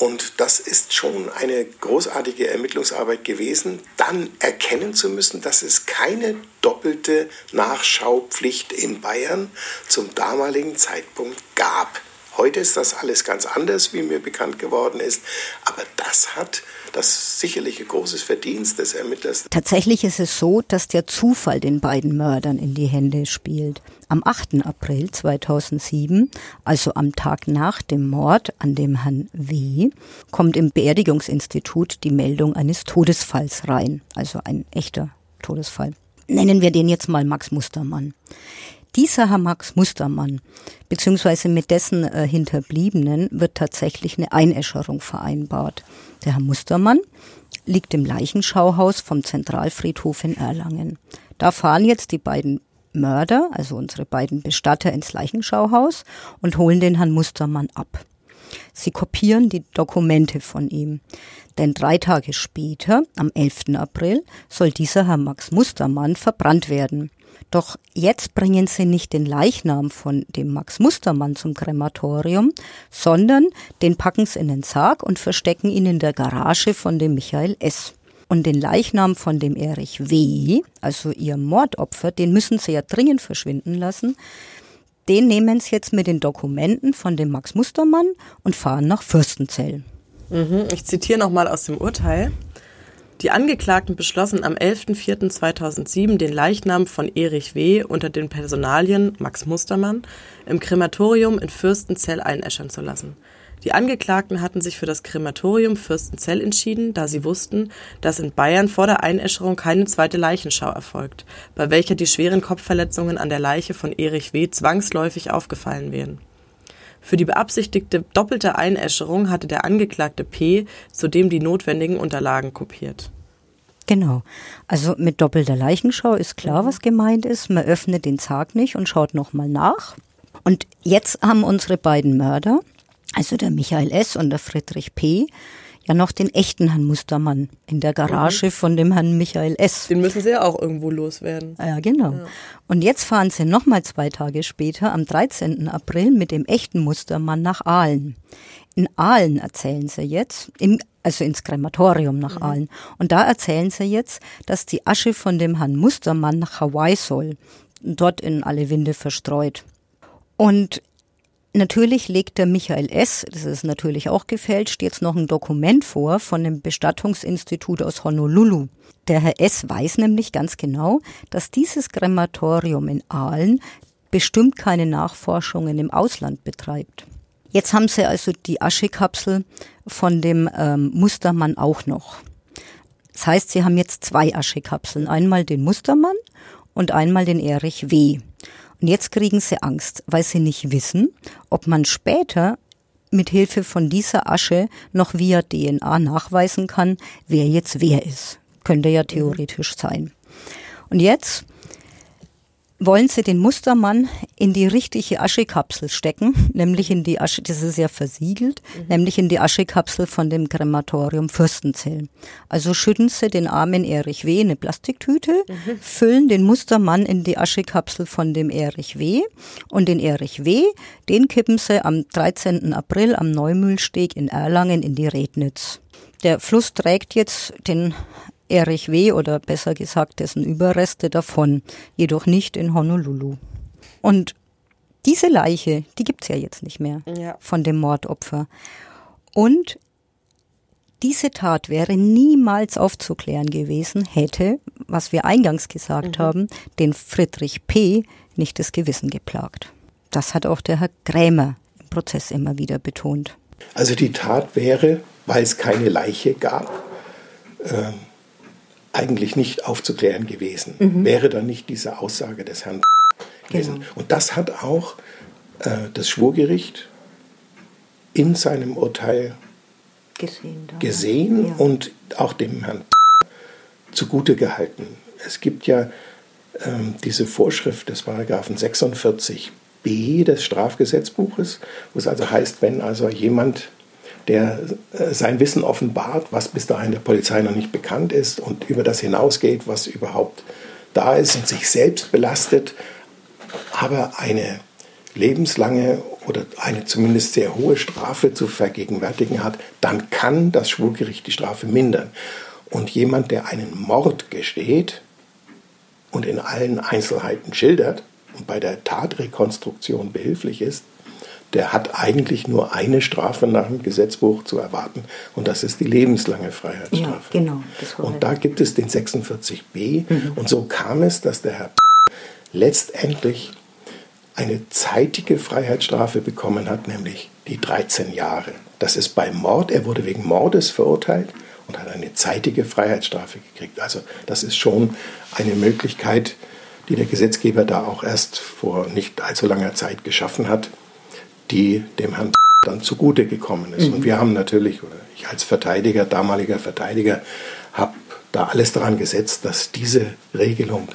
Und das ist schon eine großartige Ermittlungsarbeit gewesen, dann erkennen zu müssen, dass es keine doppelte Nachschaupflicht in Bayern zum damaligen Zeitpunkt gab. Heute ist das alles ganz anders, wie mir bekannt geworden ist, aber das hat das sicherlich ein großes Verdienst des Ermittlers. Tatsächlich ist es so, dass der Zufall den beiden Mördern in die Hände spielt. Am 8. April 2007, also am Tag nach dem Mord an dem Herrn W., kommt im Beerdigungsinstitut die Meldung eines Todesfalls rein, also ein echter Todesfall. Nennen wir den jetzt mal Max Mustermann. Dieser Herr Max Mustermann, beziehungsweise mit dessen Hinterbliebenen, wird tatsächlich eine Einäscherung vereinbart. Der Herr Mustermann liegt im Leichenschauhaus vom Zentralfriedhof in Erlangen. Da fahren jetzt die beiden Mörder, also unsere beiden Bestatter, ins Leichenschauhaus und holen den Herrn Mustermann ab. Sie kopieren die Dokumente von ihm, denn 3 Tage später, am 11. April, soll dieser Herr Max Mustermann verbrannt werden. Doch jetzt bringen sie nicht den Leichnam von dem Max Mustermann zum Krematorium, sondern den packen sie in den Sarg und verstecken ihn in der Garage von dem Michael S. Und den Leichnam von dem Erich W., also ihrem Mordopfer, den müssen sie ja dringend verschwinden lassen, den nehmen sie jetzt mit den Dokumenten von dem Max Mustermann und fahren nach Fürstenzell. Ich zitiere nochmal aus dem Urteil. Die Angeklagten beschlossen am 11.04.2007 den Leichnam von Erich W. unter den Personalien Max Mustermann im Krematorium in Fürstenzell einäschern zu lassen. Die Angeklagten hatten sich für das Krematorium Fürstenzell entschieden, da sie wussten, dass in Bayern vor der Einäscherung keine zweite Leichenschau erfolgt, bei welcher die schweren Kopfverletzungen an der Leiche von Erich W. zwangsläufig aufgefallen wären. Für die beabsichtigte doppelte Einäscherung hatte der Angeklagte P. zudem die notwendigen Unterlagen kopiert. Genau. Also mit doppelter Leichenschau ist klar, was gemeint ist. Man öffnet den Sarg nicht und schaut nochmal nach. Und jetzt haben unsere beiden Mörder, also der Michael S. und der Friedrich P., ja noch den echten Herrn Mustermann in der Garage von dem Herrn Michael S. Den müssen sie ja auch irgendwo loswerden. Ja, genau. Ja. Und jetzt fahren sie nochmal 2 Tage später, am 13. April, mit dem echten Mustermann nach Aalen. In Aalen erzählen sie jetzt, also ins Krematorium nach Aalen. Und da erzählen sie jetzt, dass die Asche von dem Herrn Mustermann nach Hawaii soll. Dort in alle Winde verstreut. Und natürlich legt der Michael S., das ist natürlich auch gefälscht, jetzt noch ein Dokument vor von dem Bestattungsinstitut aus Honolulu. Der Herr S. weiß nämlich ganz genau, dass dieses Krematorium in Aalen bestimmt keine Nachforschungen im Ausland betreibt. Jetzt haben sie also die Aschekapsel von dem Mustermann auch noch. Das heißt, sie haben jetzt 2 Aschekapseln, einmal den Mustermann und einmal den Erich W. Und jetzt kriegen sie Angst, weil sie nicht wissen, ob man später mit Hilfe von dieser Asche noch via DNA nachweisen kann, wer jetzt wer ist. Könnte ja theoretisch sein. Und jetzt wollen sie den Mustermann in die richtige Aschekapsel stecken, nämlich in die Asche, das ist ja versiegelt, nämlich in die Aschekapsel von dem Krematorium Fürstenzell. Also schütten sie den armen Erich W. in eine Plastiktüte, füllen den Mustermann in die Aschekapsel von dem Erich W. und den Erich W., den kippen sie am 13. April am Neumühlsteg in Erlangen in die Rednitz. Der Fluss trägt jetzt den Erich W. oder besser gesagt dessen Überreste davon, jedoch nicht in Honolulu. Und diese Leiche, die gibt es ja jetzt nicht mehr von dem Mordopfer. Und diese Tat wäre niemals aufzuklären gewesen, hätte, was wir eingangs gesagt haben, den Friedrich P. nicht das Gewissen geplagt. Das hat auch der Herr Krämer im Prozess immer wieder betont. Also die Tat wäre, weil es keine Leiche gab, eigentlich nicht aufzuklären gewesen, wäre dann nicht diese Aussage des Herrn gewesen. Genau. Und das hat auch das Schwurgericht in seinem Urteil gesehen und auch dem Herrn zugute gehalten. Es gibt ja diese Vorschrift des Paragraphen 46b des Strafgesetzbuches, wo es also heißt, wenn also jemand, der sein Wissen offenbart, was bis dahin der Polizei noch nicht bekannt ist und über das hinausgeht, was überhaupt da ist und sich selbst belastet, aber eine lebenslange oder eine zumindest sehr hohe Strafe zu vergegenwärtigen hat, dann kann das Schwurgericht die Strafe mindern. Und jemand, der einen Mord gesteht und in allen Einzelheiten schildert und bei der Tatrekonstruktion behilflich ist, der hat eigentlich nur eine Strafe nach dem Gesetzbuch zu erwarten. Und das ist die lebenslange Freiheitsstrafe. Ja, genau. Und da gibt es den 46b. Und so kam es, dass der Herr letztendlich eine zeitige Freiheitsstrafe bekommen hat, nämlich die 13 Jahre. Das ist bei Mord. Er wurde wegen Mordes verurteilt und hat eine zeitige Freiheitsstrafe gekriegt. Also das ist schon eine Möglichkeit, die der Gesetzgeber da auch erst vor nicht allzu langer Zeit geschaffen hat, die dem Herrn dann zugute gekommen ist. Und wir haben natürlich, oder ich als Verteidiger, damaliger Verteidiger, habe da alles daran gesetzt, dass diese Regelung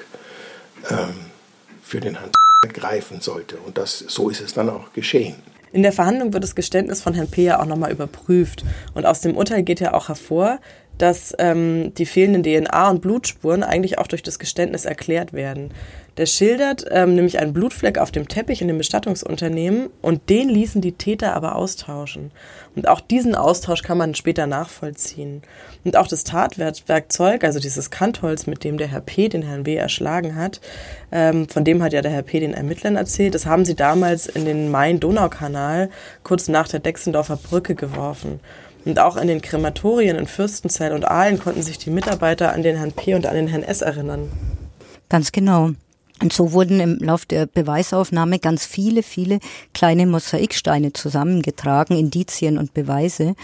für den Herrn greifen sollte. Und das, so ist es dann auch geschehen. In der Verhandlung wird das Geständnis von Herrn P. ja auch nochmal überprüft. Und aus dem Urteil geht ja auch hervor, dass die fehlenden DNA- und Blutspuren eigentlich auch durch das Geständnis erklärt werden. Der schildert nämlich einen Blutfleck auf dem Teppich in dem Bestattungsunternehmen und den ließen die Täter aber austauschen. Und auch diesen Austausch kann man später nachvollziehen. Und auch das Tatwerkzeug, also dieses Kantholz, mit dem der Herr P. den Herrn W. erschlagen hat, von dem hat ja der Herr P. den Ermittlern erzählt, das haben sie damals in den Main-Donau-Kanal kurz nach der Dexendorfer Brücke geworfen. Und auch in den Krematorien in Fürstenzell und Aalen konnten sich die Mitarbeiter an den Herrn P. und an den Herrn S. erinnern. Ganz genau. Und so wurden im Lauf der Beweisaufnahme ganz viele kleine Mosaiksteine zusammengetragen, Indizien und Beweise.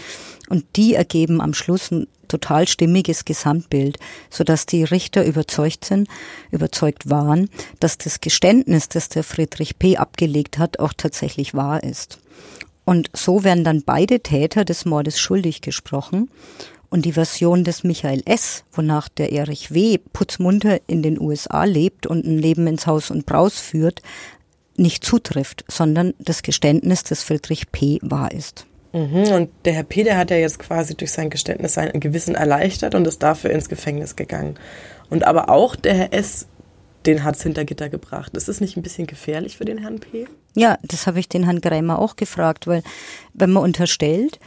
Und die ergeben am Schluss ein total stimmiges Gesamtbild, sodass die Richter überzeugt waren, dass das Geständnis, das der Friedrich P. abgelegt hat, auch tatsächlich wahr ist. Und so werden dann beide Täter des Mordes schuldig gesprochen. Und die Version des Michael S., wonach der Erich W. putzmunter in den USA lebt und ein Leben ins Haus und Braus führt, nicht zutrifft, sondern das Geständnis des Friedrich P. wahr ist. Und der Herr P., der hat ja jetzt quasi durch sein Geständnis sein Gewissen erleichtert und ist dafür ins Gefängnis gegangen. Und aber auch der Herr S., den hat es hinter Gitter gebracht. Ist das nicht ein bisschen gefährlich für den Herrn P.? Ja, das habe ich den Herrn Krämer auch gefragt, weil wenn man unterstellt,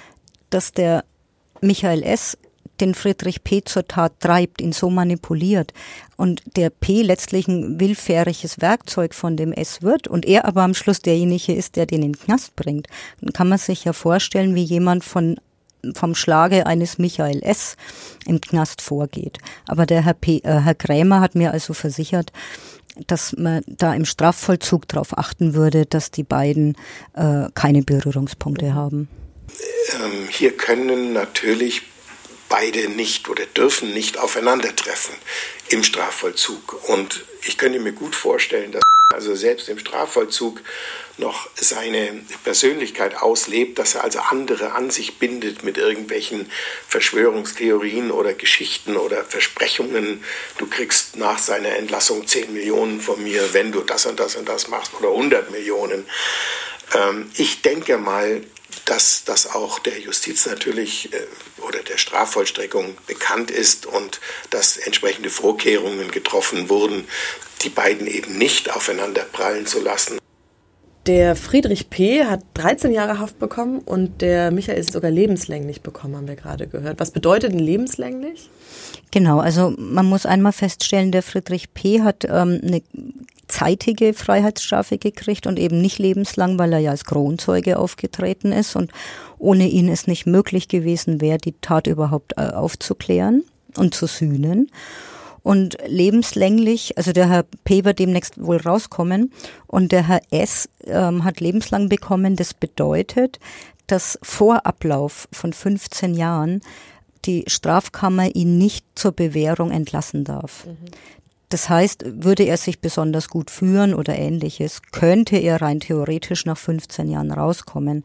dass der Michael S. den Friedrich P. zur Tat treibt, ihn so manipuliert und der P. letztlich ein willfähriges Werkzeug von dem S. wird und er aber am Schluss derjenige ist, der den in den Knast bringt, dann kann man sich ja vorstellen, wie jemand vom Schlage eines Michael S. im Knast vorgeht. Aber der Herr Krämer hat mir also versichert, dass man da im Strafvollzug darauf achten würde, dass die beiden keine Berührungspunkte haben. Hier können natürlich beide nicht oder dürfen nicht aufeinandertreffen im Strafvollzug. Und ich könnte mir gut vorstellen, dass also selbst im Strafvollzug noch seine Persönlichkeit auslebt, dass er also andere an sich bindet mit irgendwelchen Verschwörungstheorien oder Geschichten oder Versprechungen. Du kriegst nach seiner Entlassung 10 Millionen von mir, wenn du das und das und das machst, oder 100 Millionen. Ich denke mal, dass das auch der Justiz natürlich oder der Strafvollstreckung bekannt ist und dass entsprechende Vorkehrungen getroffen wurden, die beiden eben nicht aufeinander prallen zu lassen. Der Friedrich P. hat 13 Jahre Haft bekommen und der Michael ist sogar lebenslänglich bekommen, haben wir gerade gehört. Was bedeutet denn lebenslänglich? Genau, also man muss einmal feststellen, der Friedrich P. hat eine zeitige Freiheitsstrafe gekriegt und eben nicht lebenslang, weil er ja als Kronzeuge aufgetreten ist und ohne ihn es nicht möglich gewesen wäre, die Tat überhaupt aufzuklären und zu sühnen. Und lebenslänglich, also der Herr P. wird demnächst wohl rauskommen und der Herr S. hat lebenslang bekommen. Das bedeutet, dass vor Ablauf von 15 Jahren die Strafkammer ihn nicht zur Bewährung entlassen darf. Mhm. Das heißt, würde er sich besonders gut führen oder Ähnliches, könnte er rein theoretisch nach 15 Jahren rauskommen.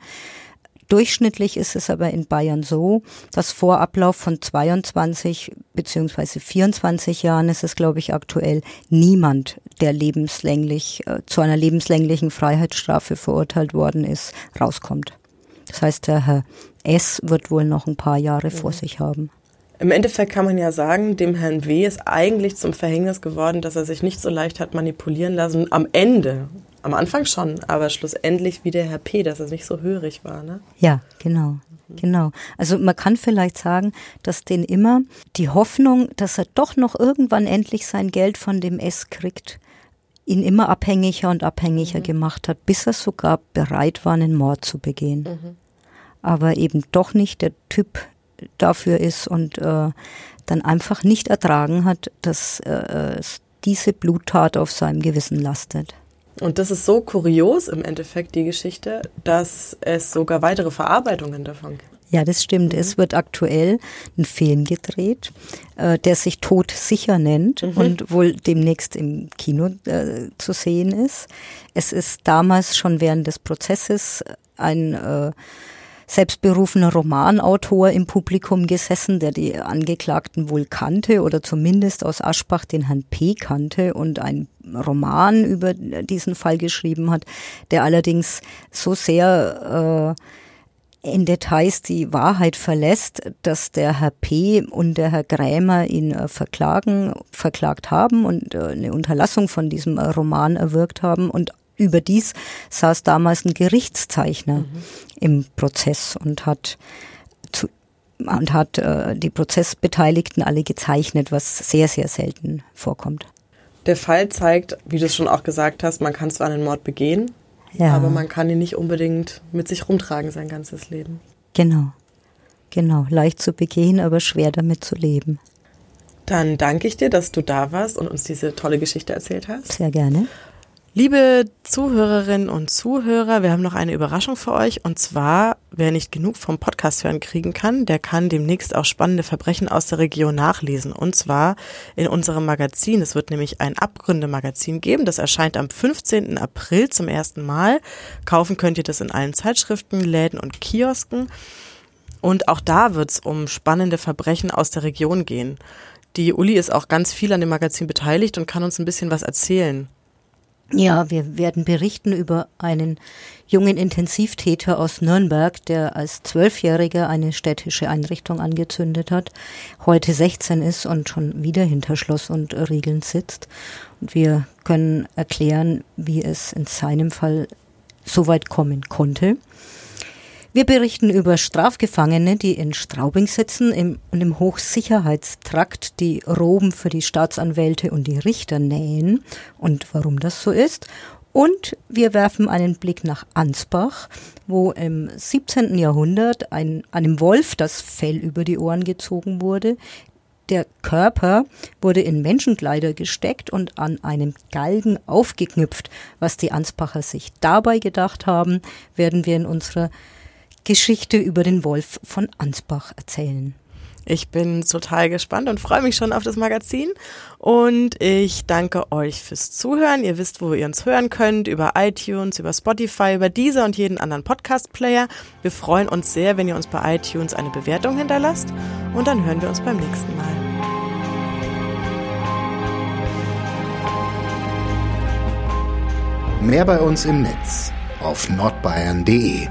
Durchschnittlich ist es aber in Bayern so, dass vor Ablauf von 22 bzw. 24 Jahren ist es, glaube ich, aktuell niemand, der lebenslänglich zu einer lebenslänglichen Freiheitsstrafe verurteilt worden ist, rauskommt. Das heißt, der Herr S. wird wohl noch ein paar Jahre vor sich haben. Im Endeffekt kann man ja sagen, dem Herrn W. ist eigentlich zum Verhängnis geworden, dass er sich nicht so leicht hat manipulieren lassen. Am Ende, am Anfang schon, aber schlussendlich wie der Herr P., dass er nicht so hörig war, ne? Ja, genau. Genau. Also man kann vielleicht sagen, dass den immer die Hoffnung, dass er doch noch irgendwann endlich sein Geld von dem S. kriegt, ihn immer abhängiger und abhängiger gemacht hat, bis er sogar bereit war, einen Mord zu begehen. Aber eben doch nicht der Typ dafür ist und dann einfach nicht ertragen hat, dass diese Bluttat auf seinem Gewissen lastet. Und das ist so kurios im Endeffekt, die Geschichte, dass es sogar weitere Verarbeitungen davon gibt. Ja, das stimmt. Es wird aktuell ein Film gedreht, der sich Tod sicher nennt und wohl demnächst im Kino zu sehen ist. Es ist damals schon während des Prozesses ein selbstberufener Romanautor im Publikum gesessen, der die Angeklagten wohl kannte oder zumindest aus Aschbach den Herrn P. kannte und einen Roman über diesen Fall geschrieben hat, der allerdings so sehr in Details die Wahrheit verlässt, dass der Herr P. und der Herr Krämer ihn verklagt haben und eine Unterlassung von diesem Roman erwirkt haben. Und überdies saß damals ein Gerichtszeichner im Prozess und hat die Prozessbeteiligten alle gezeichnet, was sehr, sehr selten vorkommt. Der Fall zeigt, wie du es schon auch gesagt hast, man kann zwar einen Mord begehen, aber man kann ihn nicht unbedingt mit sich rumtragen sein ganzes Leben. Genau. Leicht zu begehen, aber schwer damit zu leben. Dann danke ich dir, dass du da warst und uns diese tolle Geschichte erzählt hast. Sehr gerne. Liebe Zuhörerinnen und Zuhörer, wir haben noch eine Überraschung für euch, und zwar, wer nicht genug vom Podcast hören kriegen kann, der kann demnächst auch spannende Verbrechen aus der Region nachlesen, und zwar in unserem Magazin. Es wird nämlich ein Abgründe-Magazin geben, das erscheint am 15. April zum ersten Mal. Kaufen könnt ihr das in allen Zeitschriften, Läden und Kiosken. Und auch da wird es um spannende Verbrechen aus der Region gehen. Die Uli ist auch ganz viel an dem Magazin beteiligt und kann uns ein bisschen was erzählen. Ja, wir werden berichten über einen jungen Intensivtäter aus Nürnberg, der als 12-Jähriger eine städtische Einrichtung angezündet hat, heute 16 ist und schon wieder hinter Schloss und Riegeln sitzt. Und wir können erklären, wie es in seinem Fall so weit kommen konnte. Wir berichten über Strafgefangene, die in Straubing sitzen und im Hochsicherheitstrakt die Roben für die Staatsanwälte und die Richter nähen und warum das so ist. Und wir werfen einen Blick nach Ansbach, wo im 17. Jahrhundert einem Wolf das Fell über die Ohren gezogen wurde. Der Körper wurde in Menschenkleider gesteckt und an einem Galgen aufgeknüpft. Was die Ansbacher sich dabei gedacht haben, werden wir in unserer Geschichte über den Wolf von Ansbach erzählen. Ich bin total gespannt und freue mich schon auf das Magazin. Und ich danke euch fürs Zuhören. Ihr wisst, wo ihr uns hören könnt, über iTunes, über Spotify, über Deezer und jeden anderen Podcast-Player. Wir freuen uns sehr, wenn ihr uns bei iTunes eine Bewertung hinterlasst. Und dann hören wir uns beim nächsten Mal. Mehr bei uns im Netz auf nordbayern.de.